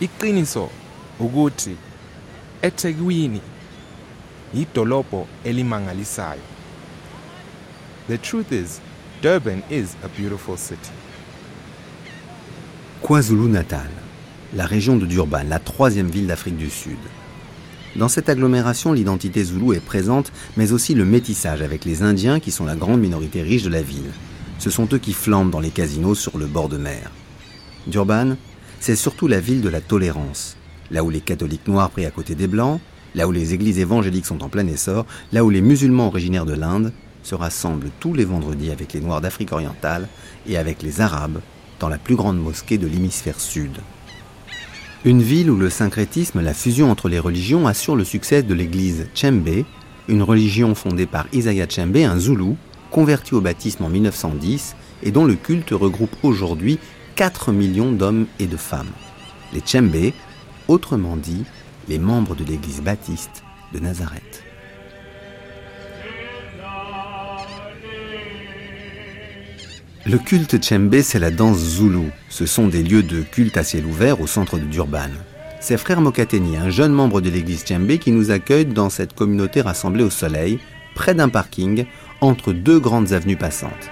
Iqiniso ukuthi eThekwini idolobho elimangalisayo. The truth is, Durban is a beautiful city. KwaZulu Natal, la région de Durban, la troisième ville d'Afrique du Sud. Dans cette agglomération, l'identité zouloue est présente, mais aussi le métissage avec les Indiens qui sont la grande minorité riche de la ville. Ce sont eux qui flambent dans les casinos sur le bord de mer. Durban, c'est surtout la ville de la tolérance, là où les catholiques noirs prient à côté des blancs, là où les églises évangéliques sont en plein essor, là où les musulmans originaires de l'Inde se rassemblent tous les vendredis avec les noirs d'Afrique orientale et avec les arabes dans la plus grande mosquée de l'hémisphère sud. Une ville où le syncrétisme, la fusion entre les religions, assure le succès de l'église Shembe, une religion fondée par Isaïe Shembe, un zoulou, converti au baptisme en 1910 et dont le culte regroupe aujourd'hui 4 millions d'hommes et de femmes. Les Shembe, autrement dit, les membres de l'église baptiste de Nazareth. Le culte Shembe, c'est la danse zoulou. Ce sont des lieux de culte à ciel ouvert au centre de Durban. C'est Frère Mokateni, un jeune membre de l'église Shembe, qui nous accueille dans cette communauté rassemblée au soleil, près d'un parking, entre deux grandes avenues passantes.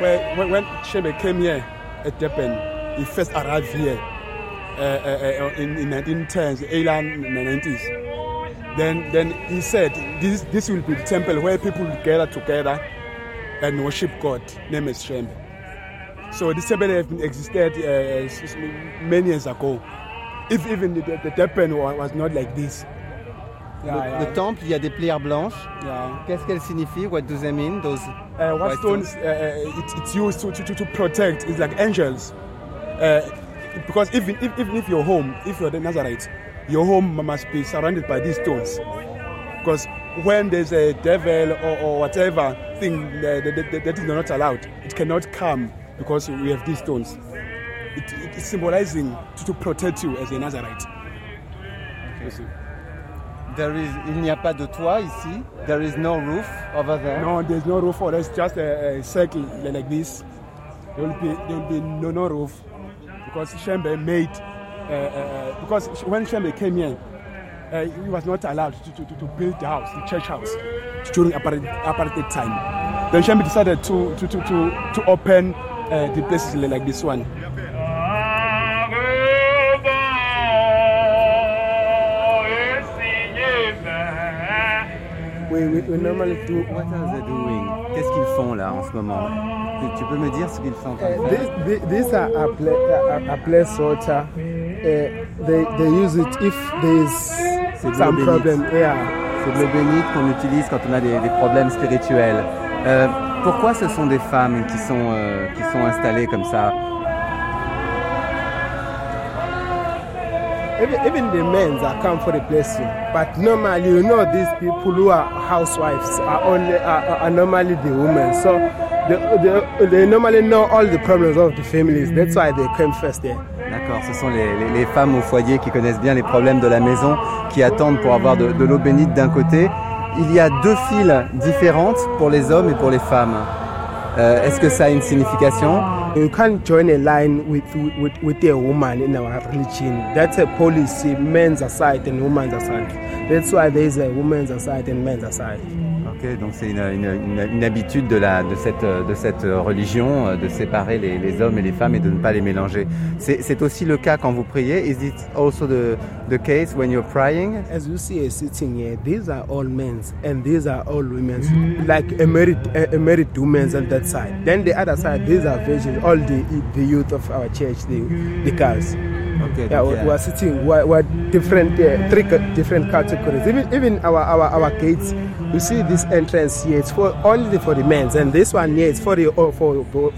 When Shembe came here at Durban, he first arrived here in 1910s, early 90s. Then he said, this will be the temple where people gather together and worship God, name is Shembe. So this temple has existed many years ago. If even the temple was not like this. Le temple, il y a des pierres blanches. Yeah. Qu'est-ce qu'elle signifie? What does it mean? Those white stones? It's used to protect. It's like angels. Because even if you're home, if you're the Nazarite, your home must be surrounded by these stones, because when there's a devil or whatever thing that is not allowed, it cannot come because we have these stones. It is symbolizing to protect you as a Nazarite. Okay. Il n'y a pas de toit ici. There is no roof over there. No, there's no roof. Or there's just a circle like this. There will be no roof because Shembe made. Because when Shembe came here, he was not allowed to build the house, the church house, during apartheid time. Then Shembe decided to open the places like this one. We normally do. What are they doing? Qu'est-ce qu'ils font là en ce moment? Tu peux me dire ce qu'ils font? These are a placeholder. They use it if there is some problem. Yeah. C'est de l'eau bénite qu'on utilise quand on a des problèmes spirituels. Pourquoi ce sont des femmes qui sont installées comme ça? Even the men that come for the blessing, but normally these people who are housewives are normally the women. So they normally know all the problems of the families. That's why they came first there. D'accord, ce sont les femmes au foyer qui connaissent bien les problèmes de la maison, qui attendent pour avoir de l'eau bénite d'un côté. Il y a deux files différentes pour les hommes et pour les femmes. Est-ce que ça a une signification? You can't join a line with a woman in our religion. That's a policy, men's aside and women's aside. That's why there is a women's aside and men's aside. Ok, donc c'est une habitude de cette religion de séparer les hommes et les femmes et de ne pas les mélanger. C'est aussi le cas quand vous priez. Is it also the case when you're praying? As you see sitting here, these are all men's and these are all women's. Like a married women's on that side. Then the other side, these are virgins. All the youth of our church, the girls. Okay, yeah, we are sitting. We are different. Three different categories. Even our gates. You see this entrance here. It's for only for the men, and this one here is for the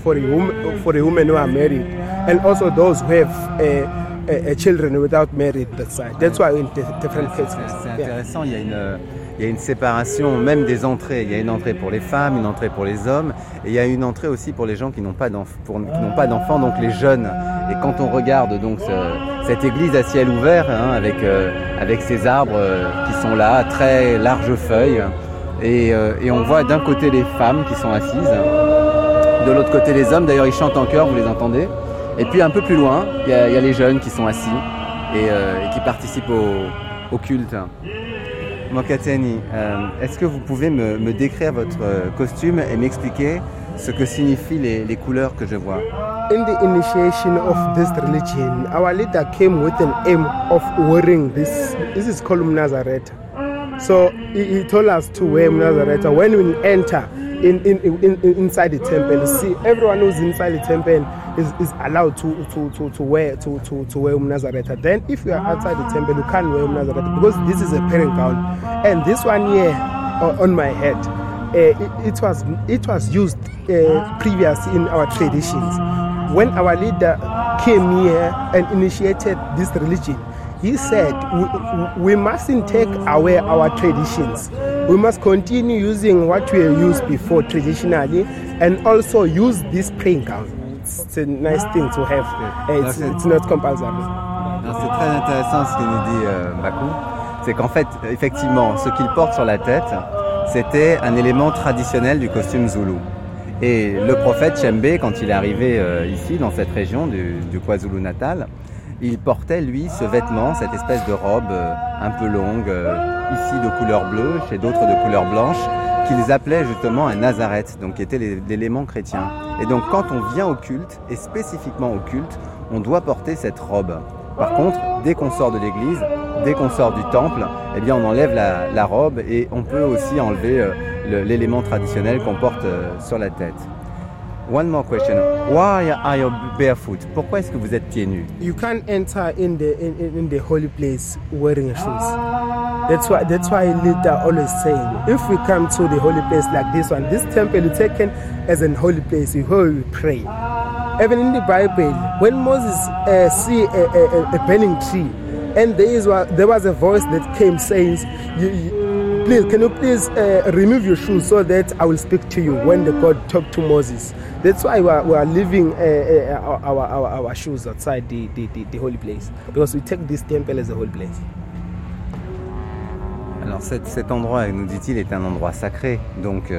women who are married, and also those who have children without married. That's right. That's why we're in different cases. C'est intéressant. Yeah. Il y a une séparation même des entrées. Il y a une entrée pour les femmes, une entrée pour les hommes, et il y a une entrée aussi pour les gens qui n'ont pas d'enfants, donc les jeunes. Et quand on regarde donc cette église à ciel ouvert, hein, avec ces arbres qui sont là, à très larges feuilles, et on voit d'un côté les femmes qui sont assises, de l'autre côté les hommes, d'ailleurs ils chantent en chœur, vous les entendez. Et puis un peu plus loin, il y a les jeunes qui sont assis et qui participent au culte. Mokateni, est-ce que vous pouvez me décrire votre costume et m'expliquer ce que signifient les couleurs que je vois? In the initiation of this religion, our leader came with an aim of wearing this. This is called Nazareth. So he told us to wear Nazareth. When we enter inside the temple, see everyone who's inside the temple is allowed to wear Nazareth. Then if you are outside the temple, you can't wear Nazareth because this is a parent gown. And this one here on my head, it was used previous in our traditions. When our leader came here and initiated this religion, he said we mustn't take away our traditions. We must continue using what we used before traditionally and also use this praying gown. It's a nice thing to have. It's not compulsory. Non, c'est très intéressant ce que nous dit Bakou. C'est qu'en fait, effectivement, ce qu'il porte sur la tête, c'était un élément traditionnel du costume zoulou. Et le prophète Shembe, quand il est arrivé ici, dans cette région du KwaZulu Natal, il portait, lui, ce vêtement, cette espèce de robe un peu longue, ici de couleur bleue, chez d'autres de couleur blanche, qu'ils appelaient justement un Nazareth, donc qui était l'élément chrétien. Et donc quand on vient au culte, et spécifiquement au culte, on doit porter cette robe. Par contre, dès qu'on sort de l'église, dès qu'on sort du temple, eh bien on enlève la robe et on peut aussi enlever l'élément traditionnel qu'on porte sur la tête. One more question. Why are you barefoot? Pourquoi est-ce que vous êtes pieds nus? You can't enter in the holy place wearing shoes. That's why leader always saying, if we come to the holy place like this one, this temple is taken as an holy place where we pray. Even in the Bible, when Moses see a burning tree, and there was a voice that came saying, Can you please remove your shoes so that I will speak to you when the God talked to Moses. That's why we are leaving our shoes outside the holy place, because we take this temple as a holy place. Alors cet endroit, nous dit-il, est un endroit sacré. Donc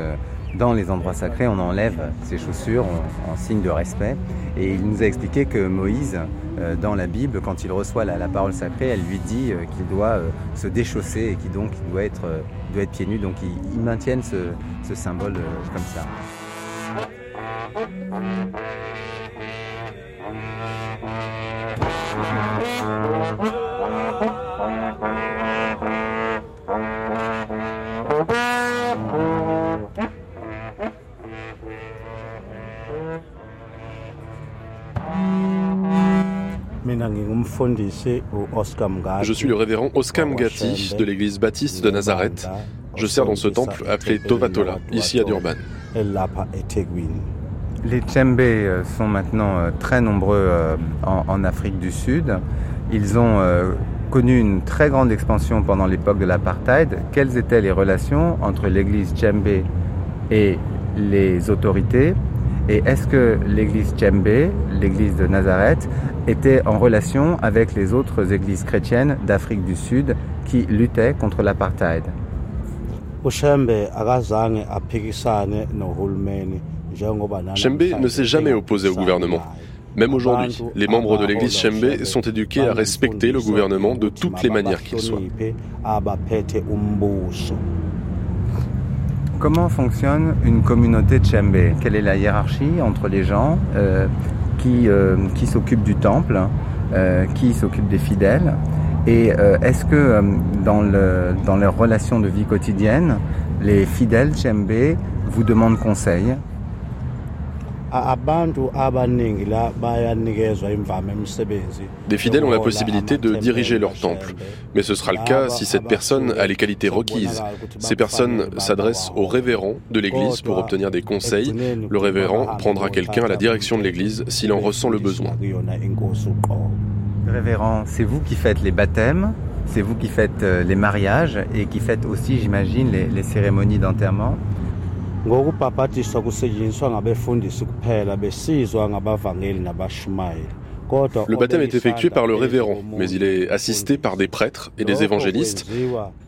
dans les endroits sacrés, on enlève ses chaussures en signe de respect. Et il nous a expliqué que Moïse, dans la Bible, quand il reçoit la parole sacrée, elle lui dit qu'il doit se déchausser et qu'il donc doit être pieds nus. Donc ils maintiennent ce symbole comme ça. Je suis le révérend Oscar Mgati de l'église baptiste de Nazareth. Je sers dans ce temple appelé Tovatola, ici à Durban. Les Tchembe sont maintenant très nombreux en Afrique du Sud. Ils ont connu une très grande expansion pendant l'époque de l'apartheid. Quelles étaient les relations entre l'église Tchembe et les autorités ? Et est-ce que l'église Tchembe, l'église de Nazareth, était en relation avec les autres églises chrétiennes d'Afrique du Sud qui luttaient contre l'apartheid? Tchembe ne s'est jamais opposé au gouvernement. Même aujourd'hui, les membres de l'église Tchembe sont éduqués à respecter le gouvernement de toutes les manières qu'il soit. Comment fonctionne une communauté Tchembe? Quelle est la hiérarchie entre les gens qui s'occupent du temple, qui s'occupent des fidèles? Et est-ce que dans leurs relations de vie quotidienne, les fidèles Tchembe vous demandent conseil? Des fidèles ont la possibilité de diriger leur temple, mais ce sera le cas si cette personne a les qualités requises. Ces personnes s'adressent au révérend de l'église pour obtenir des conseils. Le révérend prendra quelqu'un à la direction de l'église s'il en ressent le besoin. Révérend, c'est vous qui faites les baptêmes, c'est vous qui faites les mariages et qui faites aussi, j'imagine, les cérémonies d'enterrement. Le baptême est effectué par le révérend, mais il est assisté par des prêtres et des évangélistes.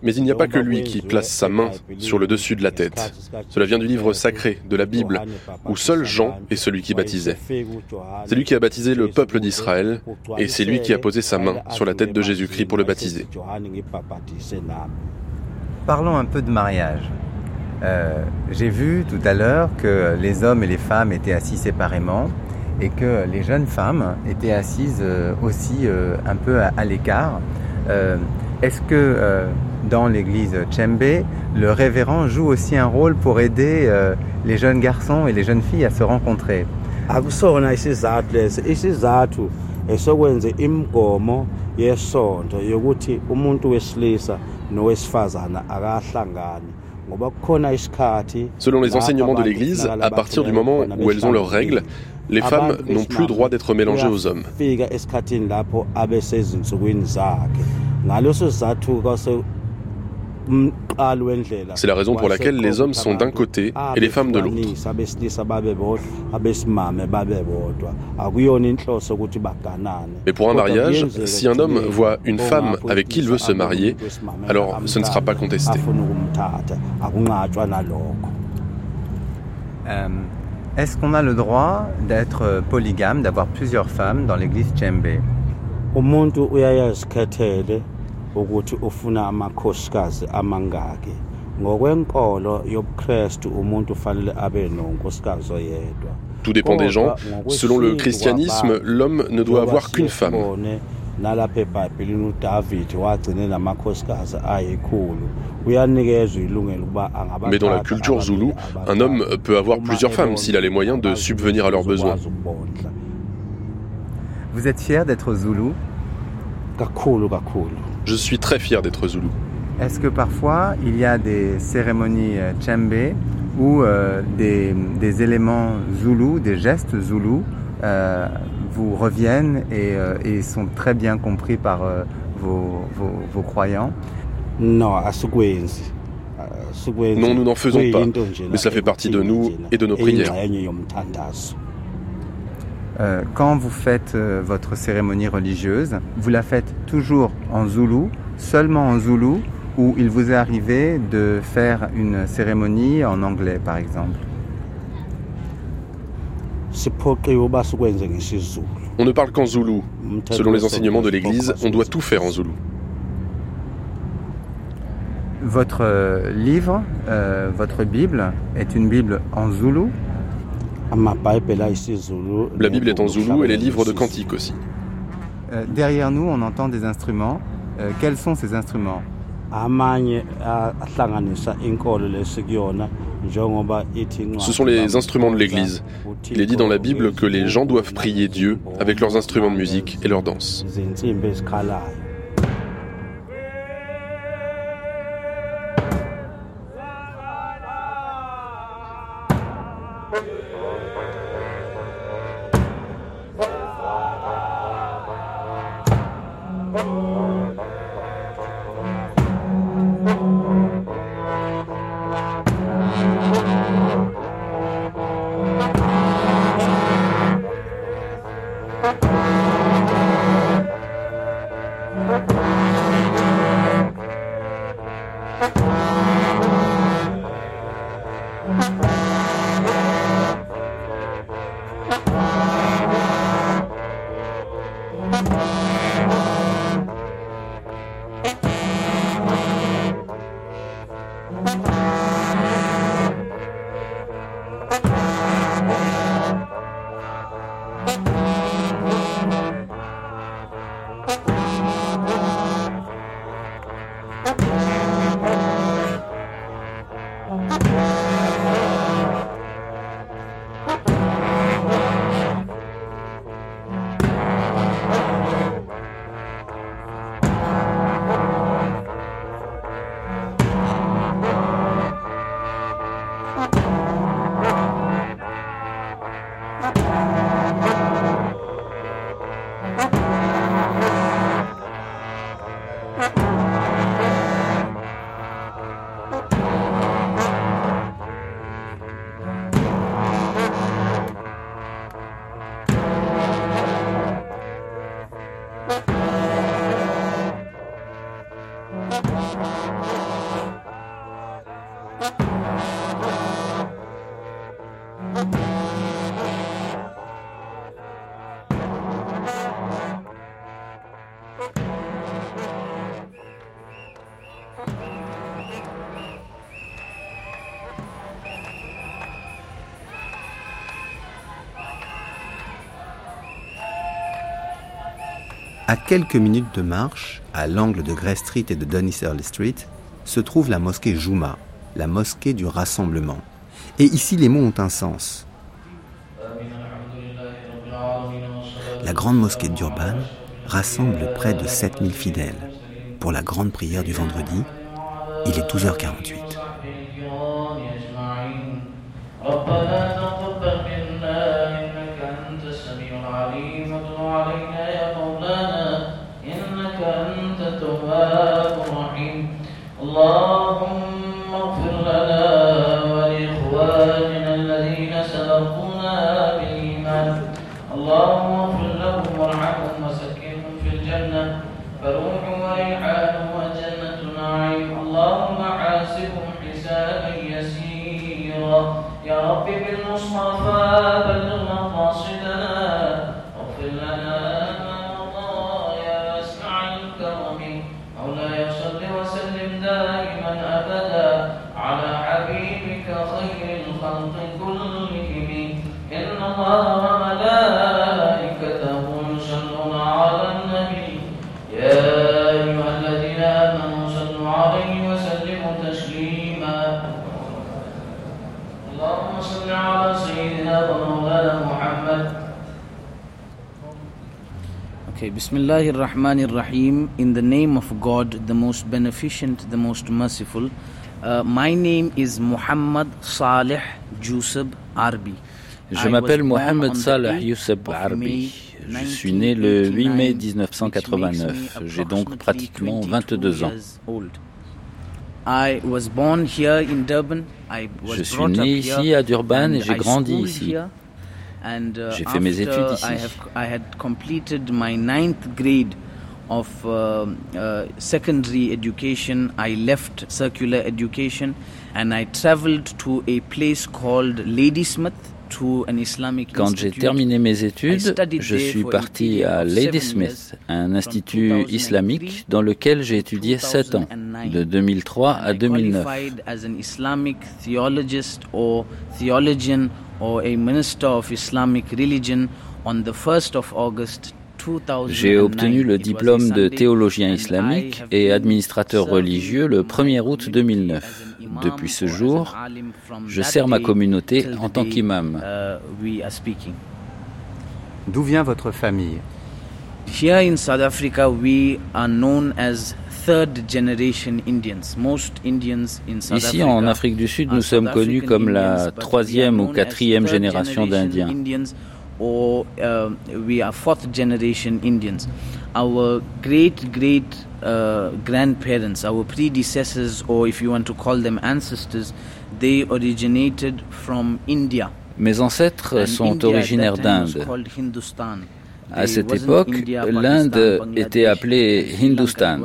Mais il n'y a pas que lui qui place sa main sur le dessus de la tête. Cela vient du livre sacré, de la Bible, où seul Jean est celui qui baptisait. C'est lui qui a baptisé le peuple d'Israël, et c'est lui qui a posé sa main sur la tête de Jésus-Christ pour le baptiser. Parlons un peu de mariage. J'ai vu tout à l'heure que les hommes et les femmes étaient assis séparément et que les jeunes femmes étaient assises aussi un peu à l'écart. Est-ce que dans l'église Shembe, le révérend joue aussi un rôle pour aider les jeunes garçons et les jeunes filles à se rencontrer? Selon les enseignements de l'Église, à partir du moment où elles ont leurs règles, les femmes n'ont plus droit d'être mélangées aux hommes. C'est la raison pour laquelle les hommes sont d'un côté et les femmes de l'autre. Mais pour un mariage, si un homme voit une femme avec qui il veut se marier, alors ce ne sera pas contesté. Est-ce qu'on a le droit d'être polygame, d'avoir plusieurs femmes dans l'église Shembe? Tout dépend des gens. Selon le christianisme, l'homme ne doit avoir qu'une femme. Mais dans la culture zouloue, un homme peut avoir plusieurs femmes s'il a les moyens de subvenir à leurs besoins. Vous êtes fier d'être zoulou? Je suis très fier d'être Zoulou. Est-ce que parfois il y a des cérémonies Shembe où des éléments Zoulou, des gestes Zoulou vous reviennent et sont très bien compris par vos croyants? Non, à Soukwenzi. Non, nous n'en faisons pas, mais cela fait partie de nous et de nos prières. Quand vous faites votre cérémonie religieuse, vous la faites toujours en zoulou, seulement en zoulou, ou il vous est arrivé de faire une cérémonie en anglais, par exemple? On ne parle qu'en zoulou. Selon les enseignements de l'Église, on doit tout faire en zoulou. Votre livre, votre Bible, est une Bible en zoulou? La Bible est en zoulou et les livres de cantiques aussi. Derrière nous, on entend des instruments. Quels sont ces instruments? Ce sont les instruments de l'Église. Il est dit dans la Bible que les gens doivent prier Dieu avec leurs instruments de musique et leurs danses. À quelques minutes de marche, à l'angle de Grey Street et de Denis Hurley Street, se trouve la mosquée Juma, la mosquée du rassemblement. Et ici, les mots ont un sens. La grande mosquée de Durban rassemble près de 7000 fidèles. Pour la grande prière du vendredi, il est 12h48. Bismillahir Rahmanir Rahim, in the name of God, the most beneficent, the most merciful. My name is Mohamed saleh yusuf Arbi. Je m'appelle Mohamed saleh yusuf Arbi. Je suis né le 8 mai 1989. J'ai donc pratiquement 22 ans. I was born here in Durban. Je suis né ici à Durban et j'ai grandi ici. J'ai fait mes études ici. I had completed my 9th grade of secondary education. I left secular education and I traveled to a place called Ladysmith, to an Islamic institute. Quand j'ai terminé mes études, je suis parti à Ladysmith, un institut islamique dans lequel j'ai étudié 7 ans, de 2003 à 2009. As an Islamic theologist or theologian or a minister of Islamic religion on the 1st of August. J'ai obtenu le diplôme de théologien islamique et administrateur religieux le 1er août 2009. Depuis ce jour, je sers ma communauté en tant qu'imam. D'où vient votre famille? Here in South Africa, we are known as third generation Indians. Most Indians in South Africa. Ici, en Afrique du Sud, nous sommes connus comme la troisième ou quatrième génération d'Indiens. Or we are fourth generation Indians. Our great grandparents, our predecessors, or if you want to call them ancestors, they originated from India. Mes ancêtres sont originaires d'Inde. À cette époque, l'Inde était appelée Hindustan.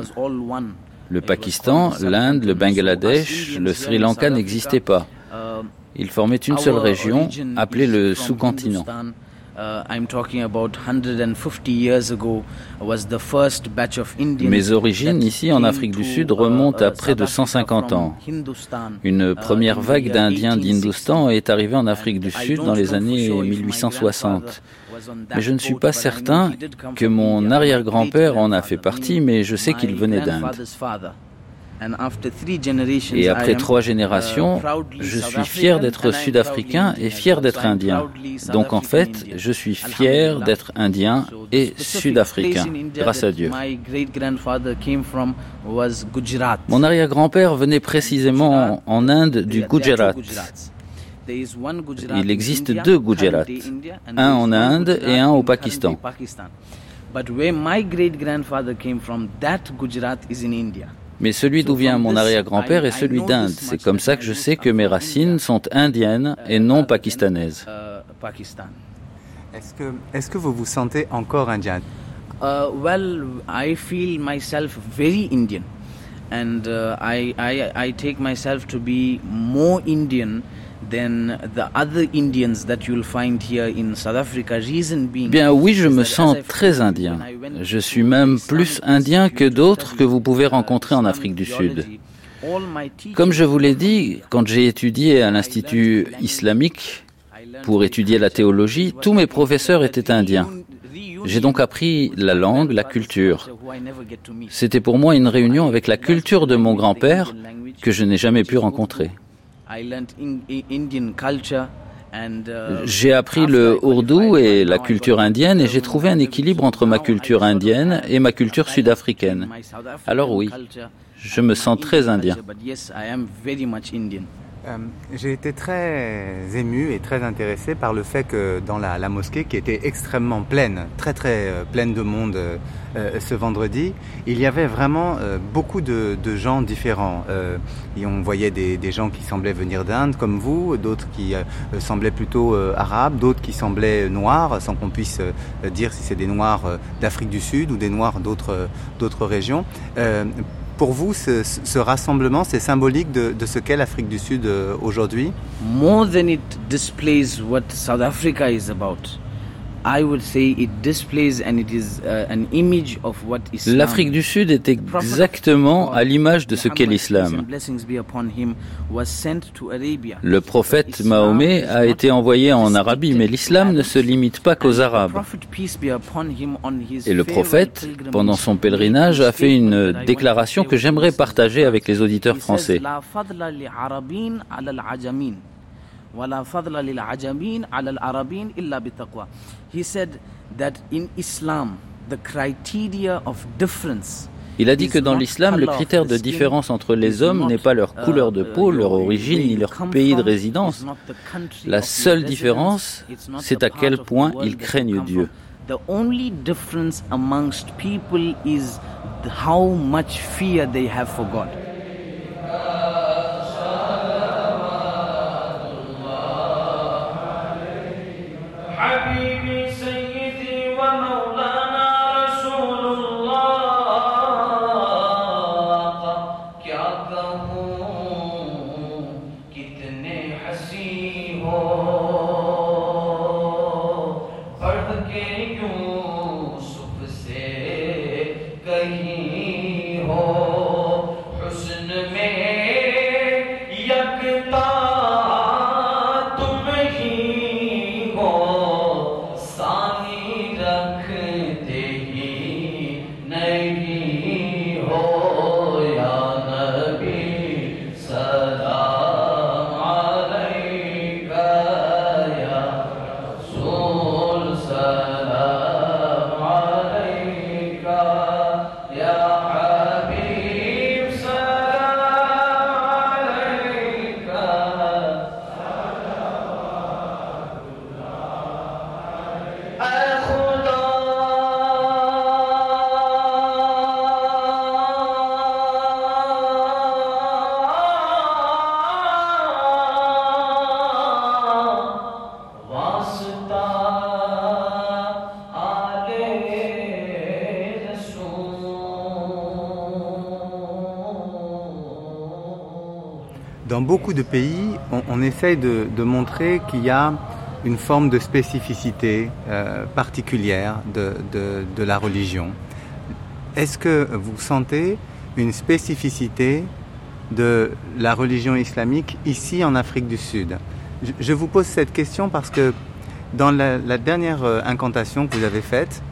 Le Pakistan, l'Inde, le Bangladesh, le Sri Lanka n'existaient pas. Ils formaient une seule région appelée le sous-continent. I'm talking about 150 years ago was the first batch of Indians. Mes origines ici en Afrique du Sud remontent à près de 150 ans. Une première vague d'Indiens d'Hindustan est arrivée en Afrique du Sud dans les années 1860. Mais je ne suis pas certain que mon arrière-grand-père en a fait partie, mais je sais qu'il venait d'Inde. Et après 3 générations, je suis fier d'être sud-africain et fier d'être indien. Donc en fait, je suis fier d'être indien et sud-africain, grâce à Dieu. Mon arrière-grand-père venait précisément en Inde du Gujarat. Il existe 2 Gujarat, un en Inde et un au Pakistan. But where my great-grandfather came from, that Gujarat is in India. Mais celui d'où vient mon arrière-grand-père est celui d'Inde. C'est comme ça que je sais que mes racines sont indiennes et non pakistanaises. Est-ce que vous vous sentez encore indien? Well, I feel myself very Indian, and I take myself to be more Indian than the other Indians that you'll find here in South Africa. Reason being. Bien oui, je me sens très indien. Je suis même plus indien que d'autres que vous pouvez rencontrer en Afrique du Sud. Comme je vous l'ai dit, quand j'ai étudié à l'Institut islamique pour étudier la théologie, tous mes professeurs étaient indiens. J'ai donc appris la langue, la culture. C'était pour moi une réunion avec la culture de mon grand-père que je n'ai jamais pu rencontrer. J'ai appris le ourdou et la culture indienne et j'ai trouvé un équilibre entre ma culture indienne et ma culture sud-africaine. Alors oui, je me sens très indien. J'ai été très ému et très intéressé par le fait que dans la mosquée, qui était extrêmement pleine, très très pleine de monde ce vendredi, il y avait vraiment beaucoup de gens différents. Et on voyait des gens qui semblaient venir d'Inde, comme vous, d'autres qui semblaient plutôt arabes, d'autres qui semblaient noirs, sans qu'on puisse dire si c'est des noirs d'Afrique du Sud ou des noirs d'autres régions. Pour vous, ce rassemblement, c'est symbolique de ce qu'est l'Afrique du Sud aujourd'hui? More than it displays what South Africa is about, I would say it displays and it is an image of what Islam. L'Afrique du Sud est exactement à l'image de ce qu'est l'Islam. Le prophète Mahomet a été envoyé en Arabie, mais l'Islam ne se limite pas qu'aux Arabes. Et le prophète, pendant son pèlerinage, a fait une déclaration que j'aimerais partager avec les auditeurs français. Il a dit que dans l'islam, le critère de différence entre les hommes n'est pas leur couleur de peau, leur origine, ni leur pays de résidence. La seule différence, c'est à quel point ils craignent Dieu. The only difference amongst people is how much fear they have for God. Dans beaucoup de pays, on essaye de montrer qu'il y a une forme de spécificité particulière de la religion. Est-ce que vous sentez une spécificité de la religion islamique ici en Afrique du Sud? Je vous pose cette question parce que dans la dernière incantation que vous avez faite,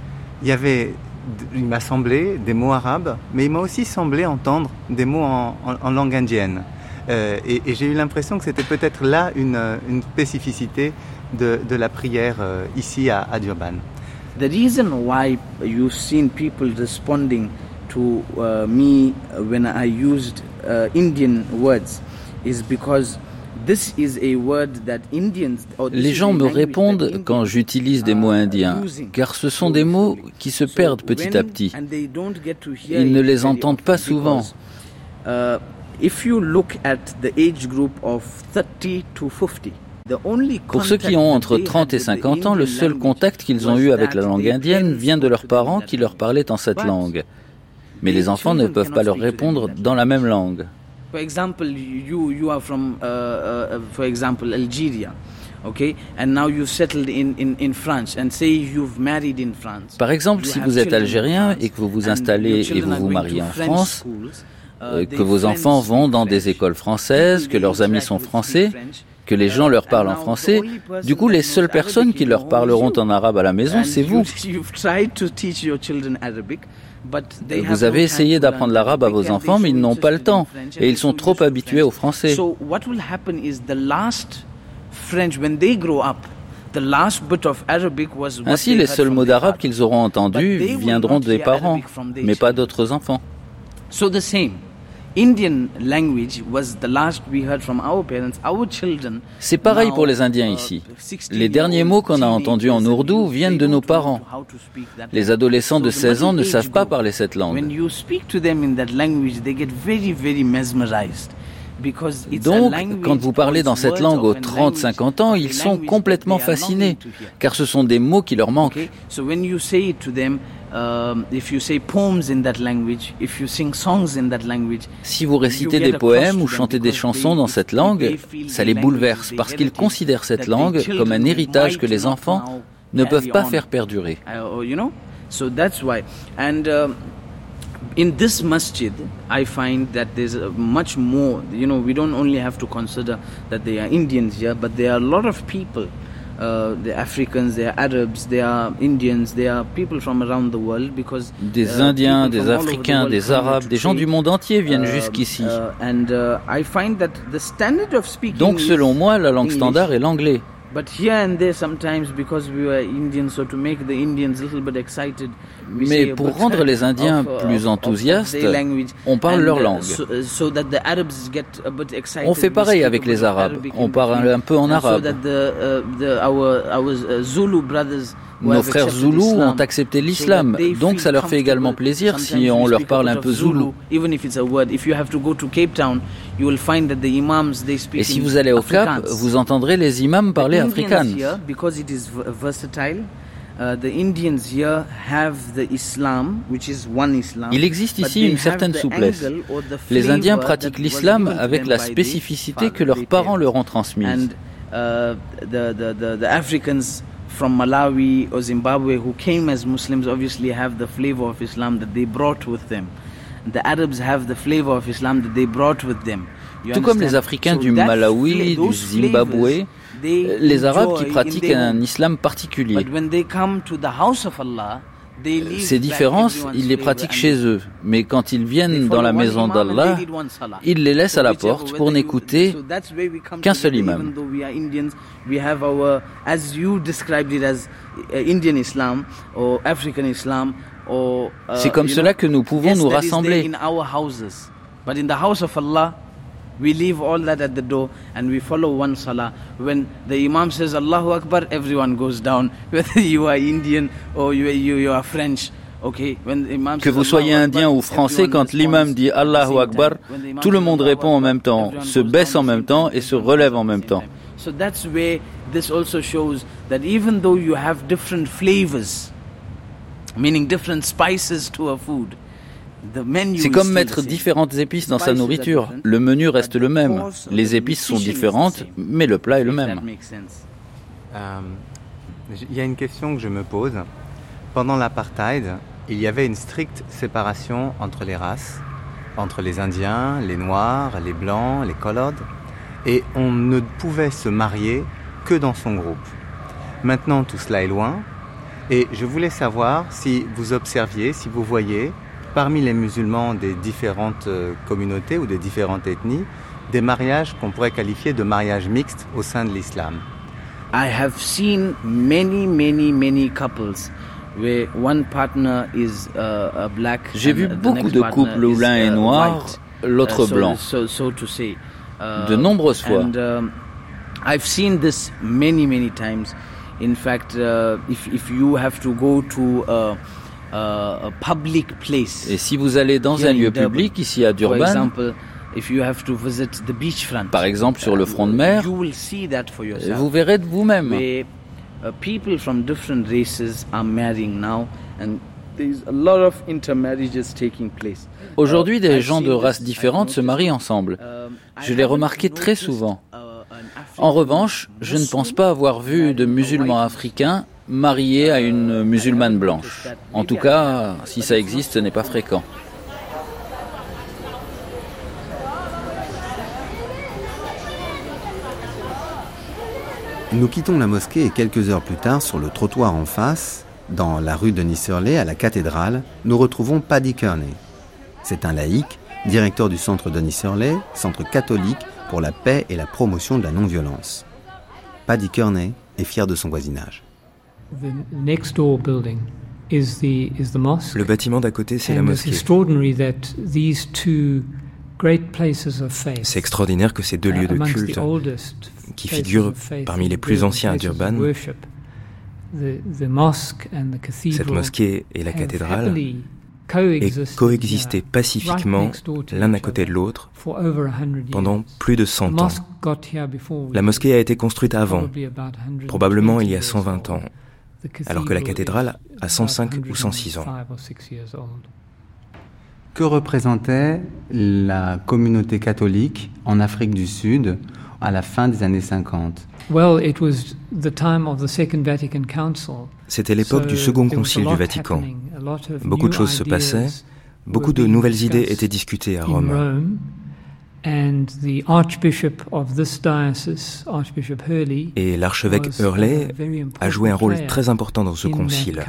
il m'a semblé des mots arabes, mais il m'a aussi semblé entendre des mots en langue indienne. Et j'ai eu l'impression que c'était peut-être là une spécificité de la prière ici à Durban. The reason why you've seen people responding to me when I used Indian words is because this is a word that Indians. Les gens me répondent quand j'utilise des mots indiens, car ce sont des mots qui se perdent petit à petit. Ils ne les entendent pas souvent. Pour ceux qui ont entre 30 et 50 ans, le seul contact qu'ils ont eu avec la langue indienne vient de leurs parents qui leur parlaient en cette langue. Mais les enfants ne peuvent pas leur répondre dans la même langue. For example, you are from for example Algeria. Okay? And now you settled in France and say you've married in France. Par exemple, si vous êtes algérien et que vous vous installez et vous vous mariez en France, que vos enfants vont dans des écoles françaises, que leurs amis sont français, que les gens leur parlent en français. Du coup, les seules personnes qui leur parleront en arabe à la maison, c'est vous. Vous avez essayé d'apprendre l'arabe à vos enfants, mais ils n'ont pas le temps et ils sont trop habitués au français. Ainsi, les seuls mots d'arabe qu'ils auront entendus viendront des parents, mais pas d'autres enfants. C'est pareil pour les Indiens ici. Les derniers mots qu'on a entendus en ourdou viennent de nos parents. Les adolescents de 16 ans ne savent pas parler cette langue. Donc, quand vous parlez dans cette langue aux 30-50 ans, ils sont complètement fascinés, car ce sont des mots qui leur manquent. Si vous récitez des poèmes ou chantez des chansons dans cette langue, ça les bouleverse parce qu'ils considèrent cette langue comme un héritage que les enfants ne peuvent pas faire perdurer. In this masjid, I find that there's much more. We don't only have to consider that they are Indians here, but there are a lot of people. The Africans, they are Arabs, they are Indians, they are people from around the world because des Indiens, des Africains, des Arabes, des gens du monde entier viennent jusqu'ici. I find that the standard of speaking. Donc, selon moi, la langue standard est l'anglais. Mais pour rendre les Indiens plus enthousiastes, on parle leur langue. On fait pareil avec les Arabes, on parle un peu en arabe. Nos frères zoulous ont accepté l'islam, donc ça leur fait également plaisir si on leur parle un peu zoulou. Et si vous allez au Cap, vous entendrez les imams parler afrikaans. Il existe ici une certaine souplesse. Les Indiens pratiquent l'islam avec la spécificité que leurs parents leur ont transmise. From Malawi or Zimbabwe who came as Muslims obviously have the flavor of Islam that they brought with them. The Arabs have the flavor of Islam that they brought with them. Tout comme les Africains du Malawi, du Zimbabwe, les Arabes qui pratiquent un islam particulier. But when they come to the house of Allah, ces différences, ils les pratiquent chez eux, mais quand ils viennent dans la maison d'Allah, ils les laissent à la porte pour n'écouter qu'un seul imam. C'est comme cela que nous pouvons nous rassembler. We leave all that at the door and we follow one salah. When the imam says Allahu Akbar, everyone goes down, whether you are Indian or you are French. Okay, when the imam que vous soyez indien ou français, quand l'imam dit Allahu Akbar, tout le monde répond en même temps, se baisse en même temps et se relève en même temps. So that's where this also shows that even though you have different flavors, meaning different spices to a food. C'est comme mettre différentes épices dans sa nourriture. Le menu reste le même. Les épices sont différentes, mais le plat est le même. Il y a une question que je me pose. Pendant l'apartheid, il y avait une stricte séparation entre les races, entre les Indiens, les Noirs, les Blancs, les Colored, et on ne pouvait se marier que dans son groupe. Maintenant, tout cela est loin, et je voulais savoir si vous observiez, si vous voyez parmi les musulmans des différentes communautés ou des différentes ethnies, des mariages qu'on pourrait qualifier de mariages mixtes au sein de l'islam. I have seen many couples where one partner is a black. J'ai vu beaucoup de couples où l'un est noir, l'autre blanc. De nombreuses fois. I've seen this many times. In fact, if you have to go to a public place. Et si vous allez dans un lieu public ici à Durban, par exemple sur le front de mer, vous verrez de vous-même. People from different races are marrying now and there's a lot of intermarriages taking place. Aujourd'hui, des gens de races différentes se marient ensemble. Je l'ai remarqué très souvent. En revanche, je ne pense pas avoir vu de musulmans africains marié à une musulmane blanche. En tout cas, si ça existe, ce n'est pas fréquent. Nous quittons la mosquée et quelques heures plus tard, sur le trottoir en face, dans la rue Denis Hurley, à la cathédrale, nous retrouvons Paddy Kearney. C'est un laïc, directeur du centre Denis Hurley, centre catholique pour la paix et la promotion de la non-violence. Paddy Kearney est fier de son voisinage. Le bâtiment d'à côté, c'est la mosquée. C'est extraordinaire que ces deux lieux de culte, qui figurent parmi les plus anciens à Durban, cette mosquée et la cathédrale, aient coexisté pacifiquement l'un à côté de l'autre pendant plus de 100 ans. La mosquée a été construite avant, probablement il y a 120 ans, alors que la cathédrale a 105 ou 106 ans. Que représentait la communauté catholique en Afrique du Sud à la fin des années 50 ? C'était l'époque du Second Concile du Vatican. Beaucoup de choses se passaient, beaucoup de nouvelles idées étaient discutées à Rome. Et l'archevêque Hurley a joué un rôle très important dans ce concile.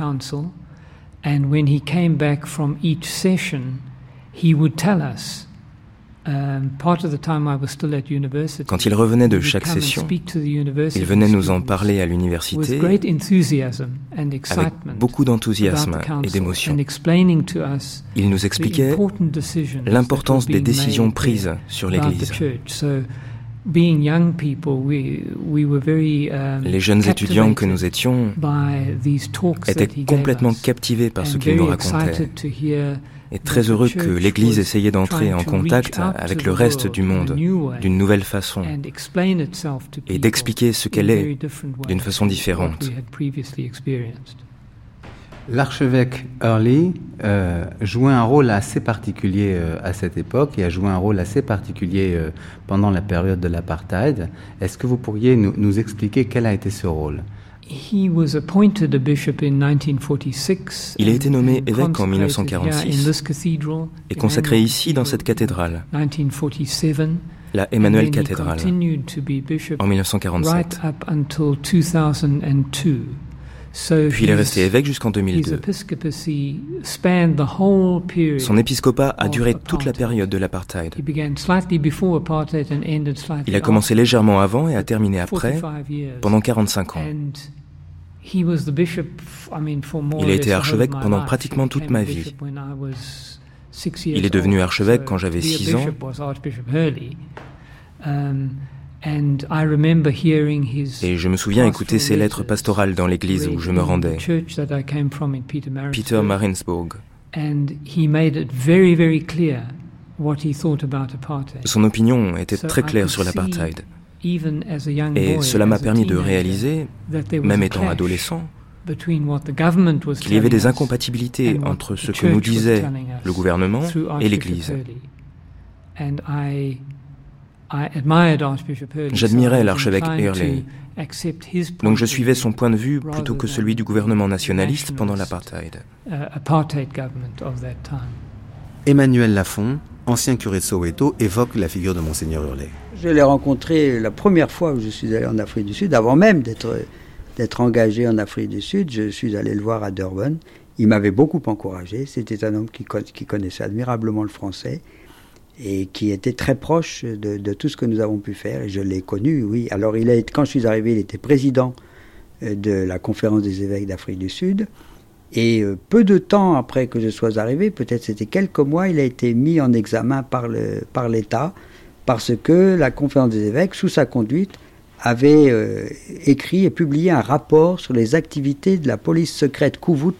Quand il revenait de chaque session, il venait nous en parler à l'université avec beaucoup d'enthousiasme et d'émotion. Il nous expliquait l'importance des décisions prises sur l'Église. Les jeunes étudiants que nous étions étaient complètement captivés par ce qu'ils nous racontaient et très heureux que l'Église essayait d'entrer en contact avec le reste du monde d'une nouvelle façon et d'expliquer ce qu'elle est d'une façon différente. L'archevêque Hurley jouait un rôle assez particulier à cette époque et a joué un rôle assez particulier pendant la période de l'apartheid. Est-ce que vous pourriez nous expliquer quel a été ce rôle ? Il a été nommé évêque en 1946 et consacré ici dans cette cathédrale, la Emmanuel cathédrale, en 1947. Puis il est resté évêque jusqu'en 2002. Son épiscopat a duré toute la période de l'apartheid. Il a commencé légèrement avant et a terminé après, pendant 45 ans. Il a été archevêque pendant pratiquement toute ma vie. Il est devenu archevêque quand j'avais 6 ans. Et je me souviens écouter ses lettres pastorales dans l'église où je me rendais, Pietermaritzburg. Son opinion était très claire sur l'apartheid. Et cela m'a permis de réaliser, même étant adolescent, qu'il y avait des incompatibilités entre ce que nous disait le gouvernement et l'église. J'admirais l'archevêque Hurley, donc je suivais son point de vue plutôt que celui du gouvernement nationaliste pendant l'apartheid. Emmanuel Laffont, ancien curé de Soweto, évoque la figure de Monseigneur Hurley. Je l'ai rencontré la première fois où je suis allé en Afrique du Sud, avant même d'être engagé en Afrique du Sud, je suis allé le voir à Durban. Il m'avait beaucoup encouragé, c'était un homme qui connaissait admirablement le français, et qui était très proche de tout ce que nous avons pu faire. Et je l'ai connu, oui. Alors, quand je suis arrivé, il était président de la conférence des évêques d'Afrique du Sud. Et peu de temps après que je sois arrivé, peut-être c'était quelques mois, il a été mis en examen par l'État, parce que la conférence des évêques, sous sa conduite, avait écrit et publié un rapport sur les activités de la police secrète Koevoet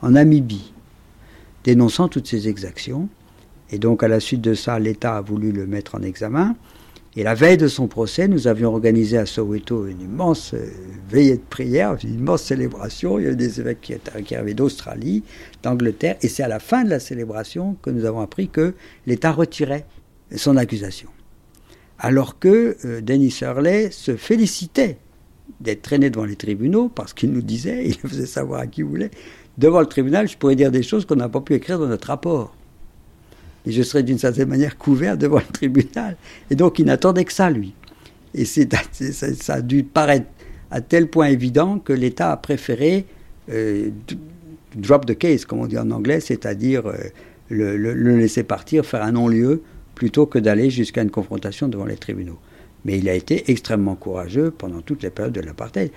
en Namibie, dénonçant toutes ces exactions. Et donc, à la suite de ça, l'État a voulu le mettre en examen. Et la veille de son procès, nous avions organisé à Soweto une immense veillée de prière, une immense célébration. Il y a eu des évêques qui arrivaient d'Australie, d'Angleterre. Et c'est à la fin de la célébration que nous avons appris que l'État retirait son accusation. Alors que Denis Hurley se félicitait d'être traîné devant les tribunaux, parce qu'il nous disait, il faisait savoir à qui il voulait, devant le tribunal, je pourrais dire des choses qu'on n'a pas pu écrire dans notre rapport. Et je serais d'une certaine manière couvert devant le tribunal. Et donc, il n'attendait que ça, lui. Et ça a dû paraître à tel point évident que l'État a préféré drop the case, comme on dit en anglais, c'est-à-dire le laisser partir, faire un non-lieu, plutôt que d'aller jusqu'à une confrontation devant les tribunaux. Mais il a été extrêmement courageux pendant toutes les périodes de l'apartheid.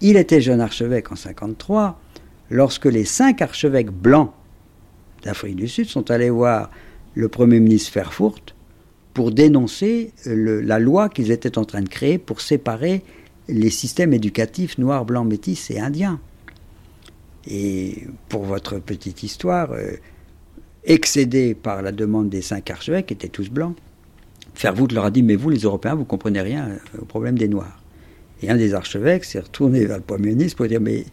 Il était jeune archevêque en 1953, lorsque les 5 archevêques blancs d'Afrique du Sud sont allés voir le Premier ministre Verwoerd pour dénoncer la loi qu'ils étaient en train de créer pour séparer les systèmes éducatifs noirs, blancs, métis et indiens. Et pour votre petite histoire, excédés par la demande des 5 archevêques, qui étaient tous blancs, Verwoerd leur a dit « Mais vous, les Européens, vous ne comprenez rien au problème des Noirs. » Et un des archevêques s'est retourné vers le Premier ministre pour dire « Mais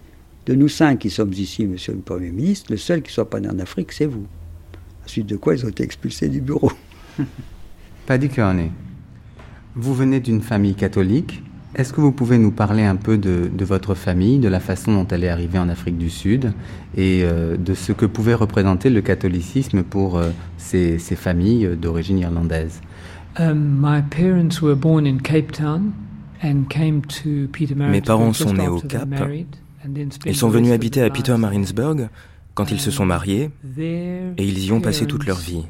de nous 5 qui sommes ici, monsieur le Premier ministre, le seul qui ne soit pas né en Afrique, c'est vous. » À la suite de quoi, ils ont été expulsés du bureau. Paddy Kearney, vous venez d'une famille catholique. Est-ce que vous pouvez nous parler un peu de votre famille, de la façon dont elle est arrivée en Afrique du Sud et de ce que pouvait représenter le catholicisme pour ces familles d'origine irlandaise? My parents were born in Cape Town and came to Petermaritzburg. Mes parents sont nés au Cap. Ils sont venus habiter à Petermaritzburg quand ils se sont mariés et ils y ont passé toute leur vie.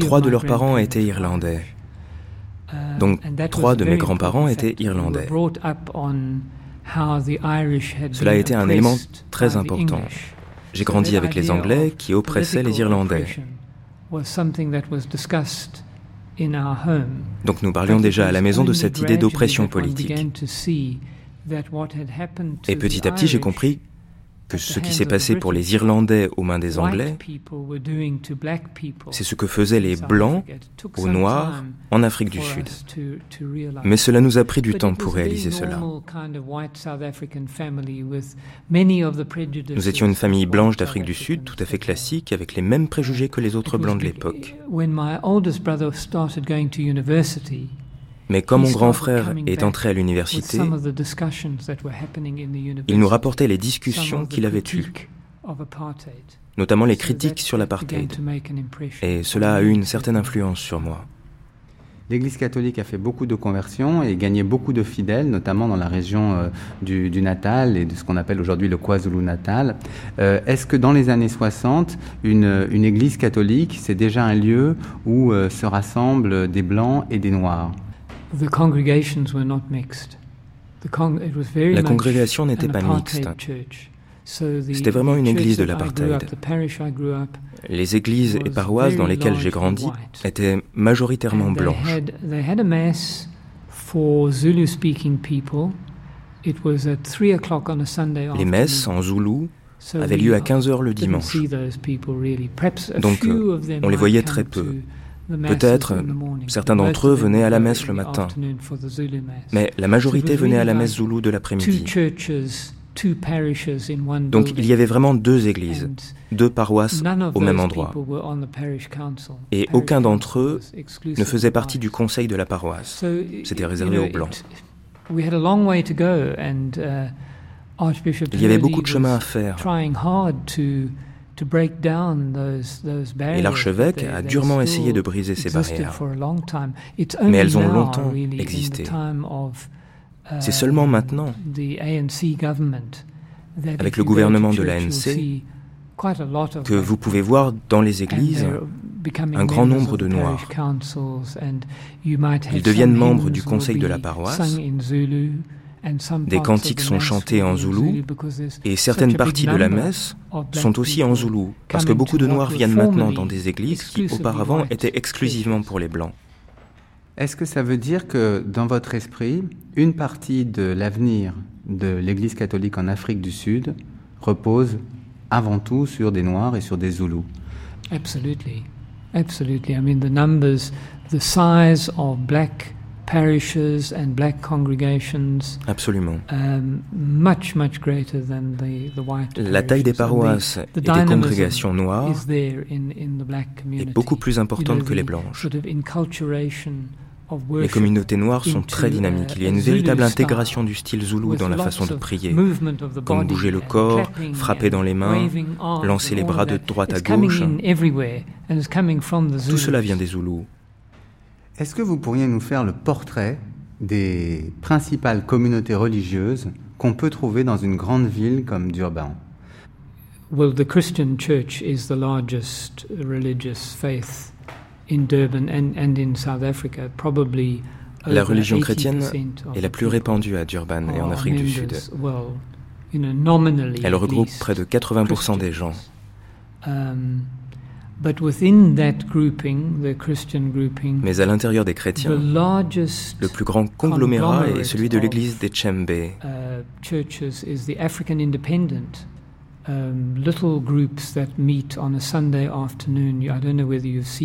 3 de leurs parents étaient irlandais. Donc, 3 de mes grands-parents étaient irlandais. Cela a été un élément très important. J'ai grandi avec les Anglais qui oppressaient les Irlandais. Donc, nous parlions déjà à la maison de cette idée d'oppression politique. Et petit à petit, j'ai compris que ce qui s'est passé pour les Irlandais aux mains des Anglais, c'est ce que faisaient les Blancs aux Noirs en Afrique du Sud. Mais cela nous a pris du temps pour réaliser cela. Nous étions une famille blanche d'Afrique du Sud, tout à fait classique, avec les mêmes préjugés que les autres Blancs de l'époque. Mais quand mon grand frère est entré à l'université, il nous rapportait les discussions qu'il avait eues, notamment les critiques sur l'apartheid. Et cela a eu une certaine influence sur moi. L'Église catholique a fait beaucoup de conversions et gagné beaucoup de fidèles, notamment dans la région du Natal et de ce qu'on appelle aujourd'hui le KwaZulu Natal. Est-ce que dans les années 60, une Église catholique, c'est déjà un lieu où se rassemblent des Blancs et des Noirs? La congrégation n'était pas mixte. C'était vraiment une église de l'apartheid. Les églises et paroisses dans lesquelles j'ai grandi étaient majoritairement blanches. Les messes en zoulou avaient lieu à 15h le dimanche. Donc, on les voyait très peu. Peut-être, certains d'entre eux venaient à la messe le matin, mais la majorité venait à la messe zouloue de l'après-midi. Donc il y avait vraiment 2 églises, 2 paroisses au même endroit. Et aucun d'entre eux ne faisait partie du conseil de la paroisse. C'était réservé aux Blancs. Il y avait beaucoup de chemin à faire. Et l'archevêque a durement essayé de briser ces barrières. Mais elles ont longtemps existé. C'est seulement maintenant, avec le gouvernement de l'ANC, que vous pouvez voir dans les églises un grand nombre de Noirs. Ils deviennent membres du conseil de la paroisse. Des cantiques sont chantés en zoulou et certaines parties de la messe sont aussi en zoulou parce que beaucoup de Noirs viennent maintenant dans des églises qui auparavant étaient exclusivement pour les Blancs. Est-ce que ça veut dire que dans votre esprit, une partie de l'avenir de l'Église catholique en Afrique du Sud repose avant tout sur des Noirs et sur des zoulous? Absolutely. Absolutely. I mean the numbers, the size of black parishes and black congregations. Absolument. Much greater than the white. La taille des paroisses et des congrégations noires est beaucoup plus importante que les blanches. Les communautés noires sont très dynamiques. Il y a une véritable intégration du style zoulou dans la façon de prier, comme bouger le corps, frapper dans les mains, lancer les bras de droite à gauche. Tout cela vient des zoulous. Est-ce que vous pourriez nous faire le portrait des principales communautés religieuses qu'on peut trouver dans une grande ville comme Durban? Well, the Christian Church is the largest religious faith in Durban and in South Africa, probably. La religion chrétienne est la plus répandue à Durban et en Afrique du Sud. Elle regroupe près de 80% des gens. Mais à l'intérieur des chrétiens, le plus grand conglomérat est celui de l'église des Shembe.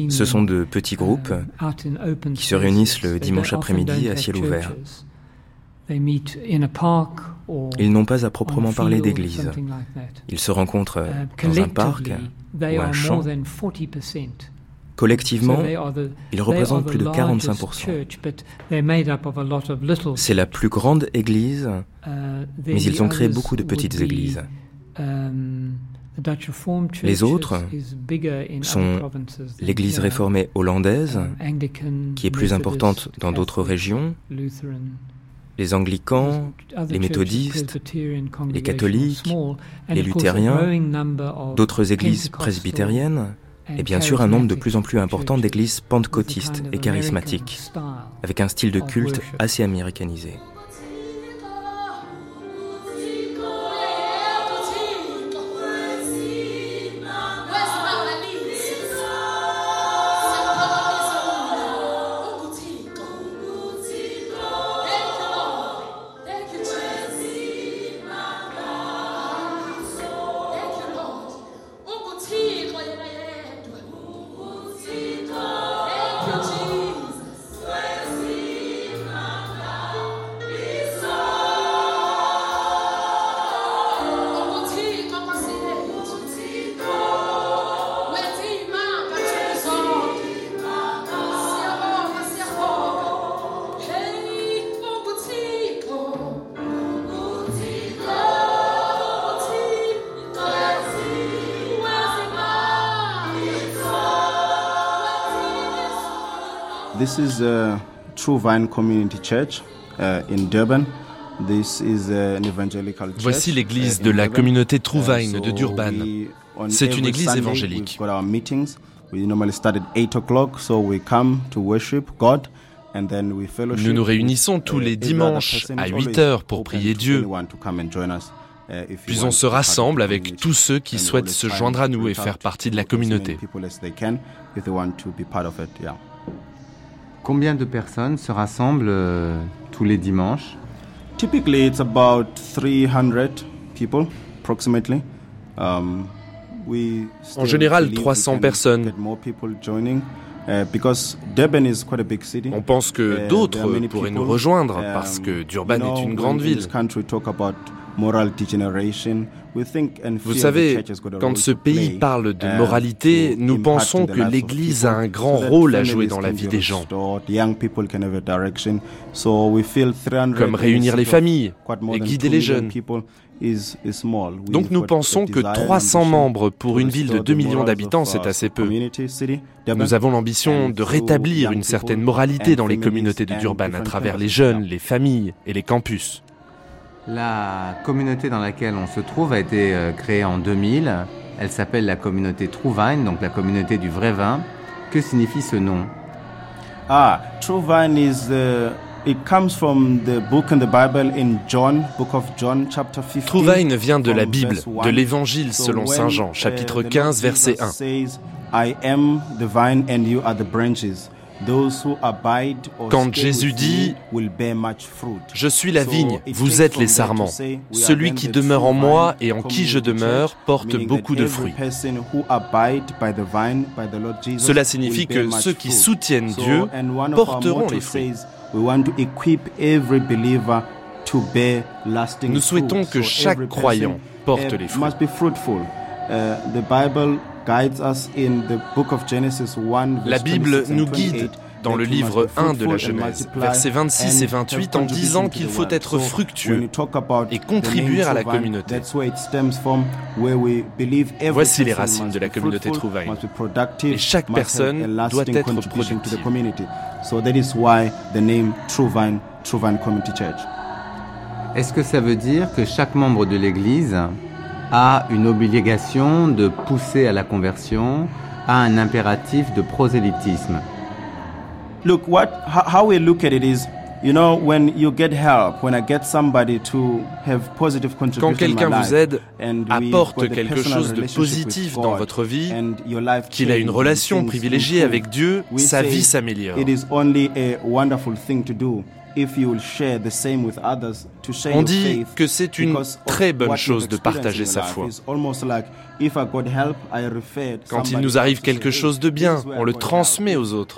Ce sont de petits groupes qui se réunissent le dimanche après-midi à ciel ouvert. Ils n'ont pas à proprement parler d'église. Ils se rencontrent dans un parc ou un champ. Collectivement, ils représentent plus de 45%. C'est la plus grande église, mais ils ont créé beaucoup de petites églises. Les autres sont l'église réformée hollandaise, qui est plus importante dans d'autres régions, les anglicans, les méthodistes, les catholiques, les luthériens, d'autres églises presbytériennes, et bien sûr un nombre de plus en plus important d'églises pentecôtistes et charismatiques, avec un style de culte assez américanisé. This is a True Vine Community Church in Durban. This is an evangelical church. Voici l'église de la communauté True Vine de Durban. C'est une église évangélique. Nous nous réunissons tous les dimanches à 8h pour prier Dieu. Puis on se rassemble avec tous ceux qui souhaitent se joindre à nous et faire partie de la communauté. Combien de personnes se rassemblent tous les dimanches? Typically, it's about 300 people, approximately. En général, 300 personnes. On pense que d'autres pourraient nous rejoindre parce que Durban est une grande ville. Vous savez, quand ce pays parle de moralité, nous pensons que l'Église a un grand rôle à jouer dans la vie des gens, comme réunir les familles et guider les jeunes. Donc nous pensons que 300 membres pour une ville de 2 millions d'habitants, c'est assez peu. Nous avons l'ambition de rétablir une certaine moralité dans les communautés de Durban à travers les jeunes, les familles et les campus. La communauté dans laquelle on se trouve a été créée en 2000. Elle s'appelle la communauté True Vine, donc la communauté du vrai vin. Que signifie ce nom? True Vine vient de la Bible, de l'Évangile selon saint Jean, chapitre 15, verset 1. Quand Jésus dit « Je suis la vigne, vous êtes les sarments. Celui qui demeure en moi et en qui je demeure porte beaucoup de fruits. » Cela signifie que ceux qui soutiennent Dieu porteront les fruits. Nous souhaitons que chaque croyant porte les fruits. La Bible nous guide dans le livre 1 de la Genèse, versets 26 et 28, en disant qu'il faut être fructueux et contribuer à la communauté. Voici les racines de la communauté True Vine. Et chaque personne doit être productive. So that is why the name True Vine Community Church. Est-ce que ça veut dire que chaque membre de l'Église a une obligation de pousser à la conversion, a un impératif de prosélytisme? Look, how we look at it is, you know, when you get help, when I get somebody to have positive contribution. Quand quelqu'un vous aide, apporte quelque chose de positif dans votre vie, qu'il a une relation privilégiée avec Dieu, sa vie s'améliore. It is only a wonderful thing to do. On dit que c'est une très bonne chose de partager sa foi. Quand il nous arrive quelque chose de bien, on le transmet aux autres.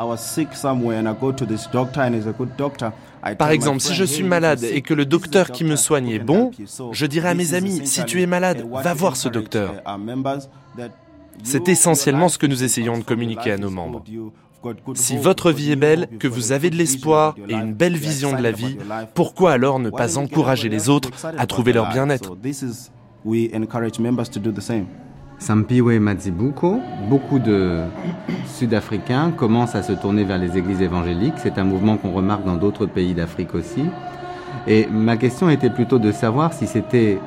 Par exemple, si je suis malade et que le docteur qui me soigne est bon, je dirai à mes amis, si tu es malade, va voir ce docteur. C'est essentiellement ce que nous essayons de communiquer à nos membres. Si votre vie est belle, que vous avez de l'espoir et une belle vision de la vie, pourquoi alors ne pas encourager les autres à trouver leur bien-être ? Sampiwe Mazibuko, beaucoup de Sud-Africains commencent à se tourner vers les églises évangéliques. C'est un mouvement qu'on remarque dans d'autres pays d'Afrique aussi. Et ma question était plutôt de savoir si c'était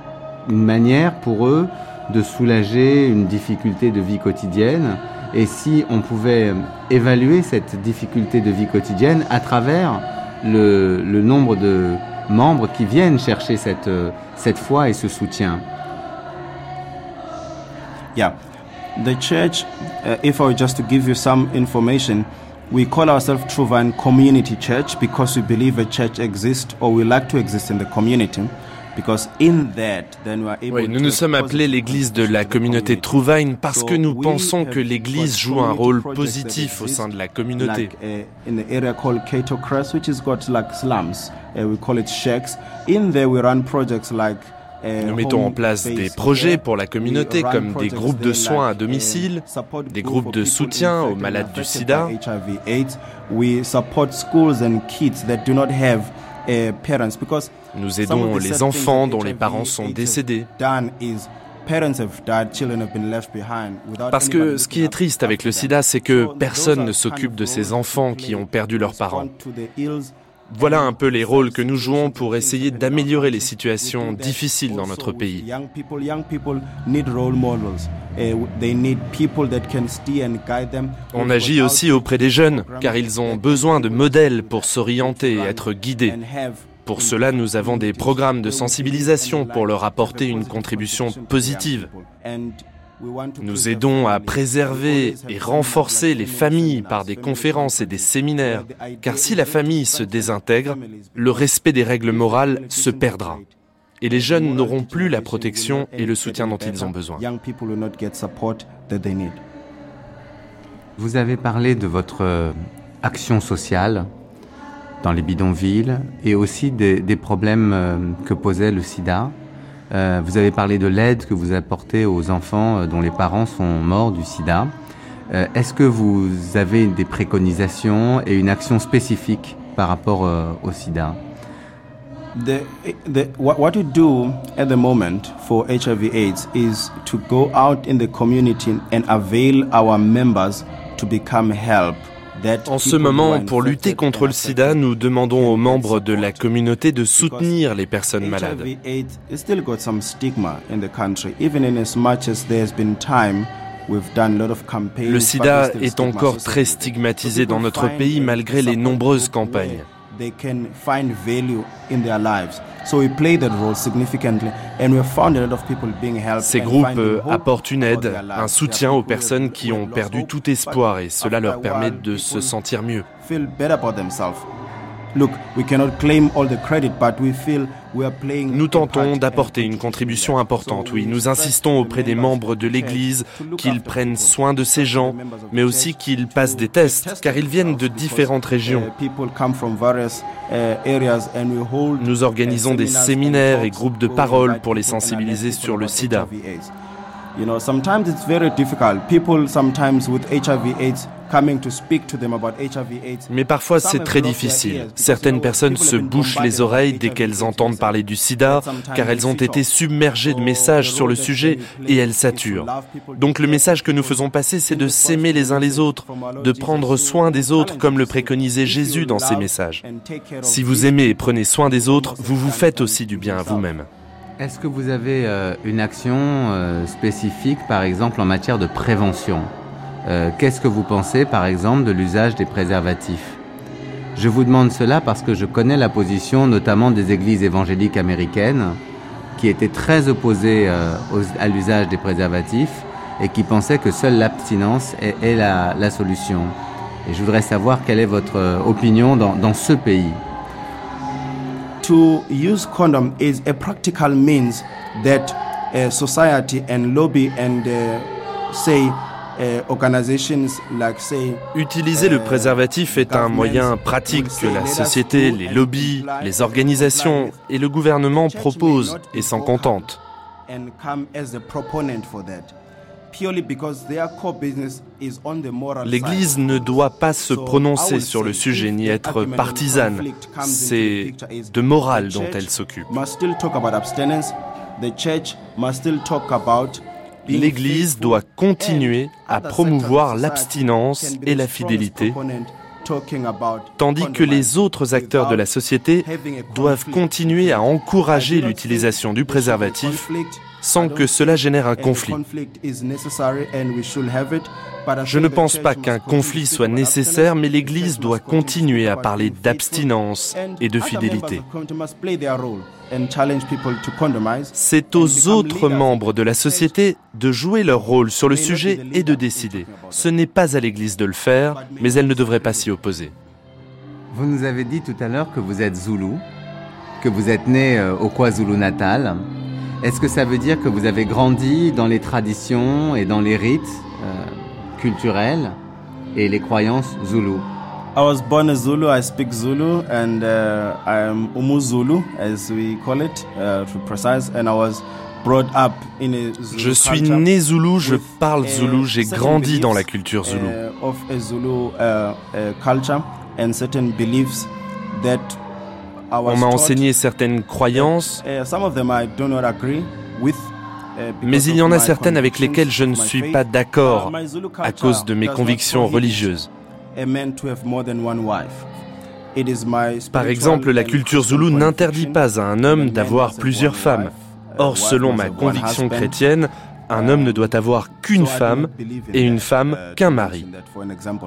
une manière pour eux de soulager une difficulté de vie quotidienne. Et si on pouvait évaluer cette difficulté de vie quotidienne à travers le nombre de membres qui viennent chercher cette foi et ce soutien. Yeah. The church, if I were just to give you some information, we call ourselves True Vine Community Church because we believe a church exists or we like to exist in the community. Oui, nous nous sommes appelés l'Église de la communauté True Vine parce que nous pensons que l'Église joue un rôle positif au sein de la communauté. Nous mettons en place des projets pour la communauté comme des groupes de soins à domicile, des groupes de soutien aux malades du sida. Nous aidons les enfants dont les parents sont décédés. Parce que ce qui est triste avec le sida, c'est que personne ne s'occupe de ces enfants qui ont perdu leurs parents. Voilà un peu les rôles que nous jouons pour essayer d'améliorer les situations difficiles dans notre pays. On agit aussi auprès des jeunes, car ils ont besoin de modèles pour s'orienter et être guidés. Pour cela, nous avons des programmes de sensibilisation pour leur apporter une contribution positive. Nous aidons à préserver et renforcer les familles par des conférences et des séminaires, car si la famille se désintègre, le respect des règles morales se perdra, et les jeunes n'auront plus la protection et le soutien dont ils ont besoin. Vous avez parlé de votre action sociale dans les bidonvilles, et aussi des problèmes que posait le sida. Vous avez parlé de l'aide que vous apportez aux enfants dont les parents sont morts du sida. Est-ce que vous avez des préconisations et une action spécifique par rapport au sida ? What we do at the moment for HIV/AIDS is to go out in the community and avail our members to become help. En ce moment, pour lutter contre le sida, nous demandons aux membres de la communauté de soutenir les personnes malades. Le sida est encore très stigmatisé dans notre pays malgré les nombreuses campagnes. Ces groupes apportent une aide, un soutien aux personnes qui ont perdu tout espoir et cela leur permet de se sentir mieux. Nous tentons d'apporter une contribution importante, oui. Nous insistons auprès des membres de l'Église qu'ils prennent soin de ces gens, mais aussi qu'ils passent des tests, car ils viennent de différentes régions. Nous organisons des séminaires et groupes de parole pour les sensibiliser sur le sida. You know, sometimes it's very difficult. People sometimes with HIV/AIDS coming to speak to them about HIV/AIDS. Mais parfois c'est très difficile. Certaines personnes se bouchent les oreilles dès qu'elles entendent parler du sida, car elles ont été submergées de messages sur le sujet et elles saturent. Donc le message que nous faisons passer, c'est de s'aimer les uns les autres, de prendre soin des autres comme le préconisait Jésus dans ses messages. Si vous aimez et prenez soin des autres, vous vous faites aussi du bien à vous-même. Est-ce que vous avez une action spécifique, par exemple, en matière de prévention ? Qu'est-ce que vous pensez, par exemple, de l'usage des préservatifs ? Je vous demande cela parce que je connais la position, notamment des églises évangéliques américaines, qui étaient très opposées à l'usage des préservatifs et qui pensaient que seule l'abstinence est la solution. Et je voudrais savoir quelle est votre opinion dans ce pays. To use condom is a practical means that society and lobby and organizations like say. Utiliser le préservatif est un moyen pratique que la société, les lobbies, les organisations et le gouvernement proposent et s'en contentent. And come as a proponent for that. L'Église ne doit pas se prononcer sur le sujet ni être partisane. C'est de morale dont elle s'occupe. L'Église doit continuer à promouvoir l'abstinence et la fidélité, tandis que les autres acteurs de la société doivent continuer à encourager l'utilisation du préservatif sans que cela génère un conflit. Je ne pense pas qu'un conflit soit nécessaire, mais l'Église doit continuer à parler d'abstinence et de fidélité. C'est aux autres membres de la société de jouer leur rôle sur le sujet et de décider. Ce n'est pas à l'Église de le faire, mais elle ne devrait pas s'y opposer. Vous nous avez dit tout à l'heure que vous êtes zoulou, que vous êtes né au KwaZulu Natal. Est-ce que ça veut dire que vous avez grandi dans les traditions et dans les rites culturels et les croyances zoulou? I was born a Zulu, I speak Zulu and I am umuzulu as we call it to precise and I was brought up in a Zulu. Je suis né Zulu, je parle Zulu, j'ai grandi dans la culture Zulu. Of a Zulu culture and certain beliefs that on m'a enseigné certaines croyances, mais il y en a certaines avec lesquelles je ne suis pas d'accord à cause de mes convictions religieuses. Par exemple, la culture zoulou n'interdit pas à un homme d'avoir plusieurs femmes. Or, selon ma conviction chrétienne, un homme ne doit avoir qu'une femme et une femme qu'un mari.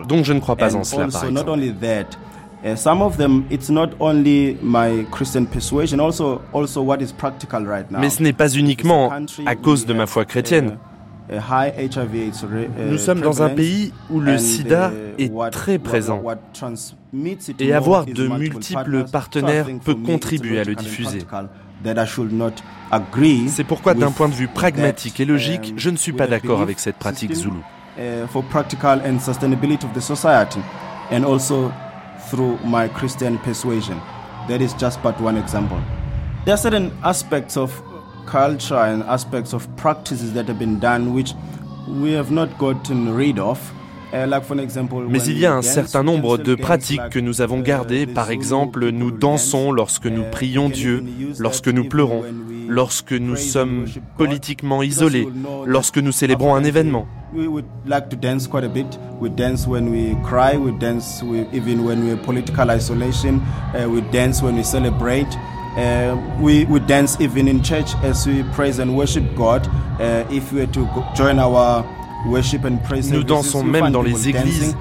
Donc je ne crois pas en cela, par exemple. Some of them, it's not only my Christian persuasion, also what is practical right now. Mais ce n'est pas uniquement à cause de ma foi chrétienne. Nous sommes dans un pays où le sida est très présent et avoir de multiples partenaires peut contribuer à le diffuser. C'est pourquoi, d'un point de vue pragmatique et logique, je ne suis pas d'accord avec cette pratique zoulou. For practical and sustainability of the society, and also through my Christian persuasion. That is just but one example. There are certain aspects of culture and aspects of practices that have been done which we have not gotten rid of. Mais il y a un certain nombre de pratiques que nous avons gardées. Par exemple, nous dansons lorsque nous prions Dieu, lorsque nous pleurons, lorsque nous sommes politiquement isolés, lorsque nous célébrons un événement. We dance even in church as we praise and worship God. If we were to join our nous dansons même dans les églises.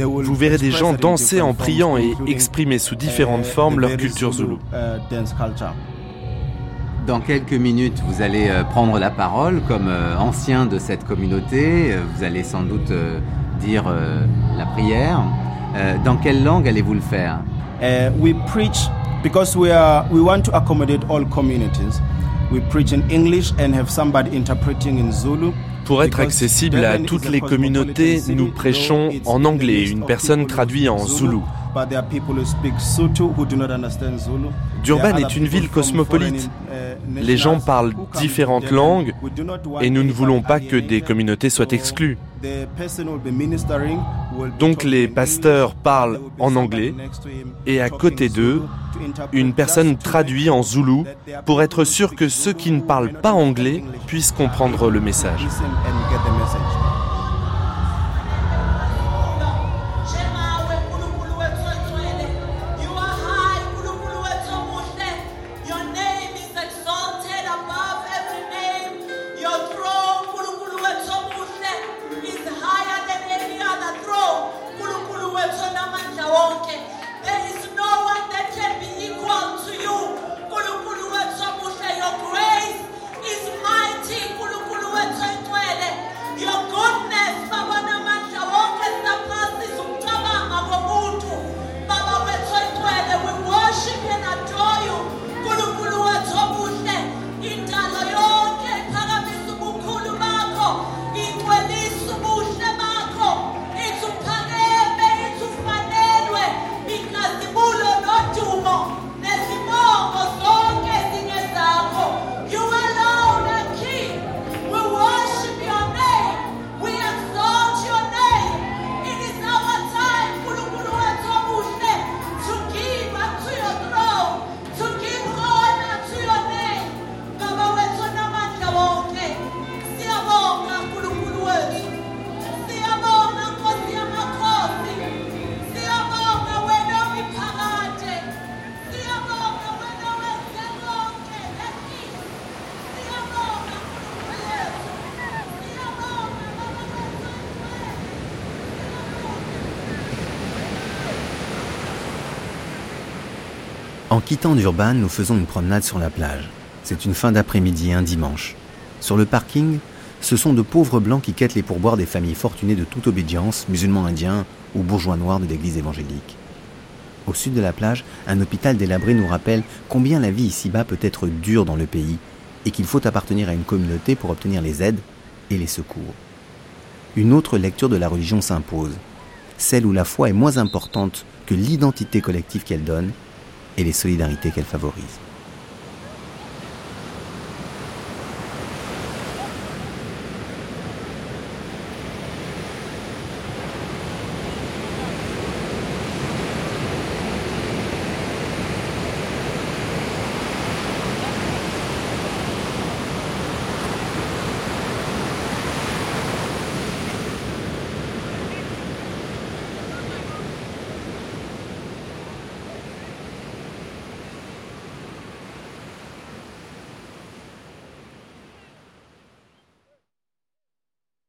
Vous verrez des gens danser en priant et exprimer sous différentes formes leur culture zoulou. Dans quelques minutes, vous allez prendre la parole comme ancien de cette communauté. Vous allez sans doute dire la prière. Dans quelle langue allez-vous le faire ? We preach because we want to accommodate all communities. We preach in English and have somebody interpreting in Zulu. Pour être accessible à toutes les communautés, nous prêchons en anglais, une personne traduit en zoulou. Durban est une ville cosmopolite. Les gens parlent différentes langues et nous ne voulons pas que des communautés soient exclues. Donc les pasteurs parlent en anglais et à côté d'eux, une personne traduit en zouloue pour être sûr que ceux qui ne parlent pas anglais puissent comprendre le message. En quittant Durban, nous faisons une promenade sur la plage. C'est une fin d'après-midi, un dimanche. Sur le parking, ce sont de pauvres blancs qui quittent les pourboires des familles fortunées de toute obédience, musulmans indiens ou bourgeois noirs de l'église évangélique. Au sud de la plage, un hôpital délabré nous rappelle combien la vie ici-bas peut être dure dans le pays et qu'il faut appartenir à une communauté pour obtenir les aides et les secours. Une autre lecture de la religion s'impose, celle où la foi est moins importante que l'identité collective qu'elle donne et les solidarités qu'elle favorise.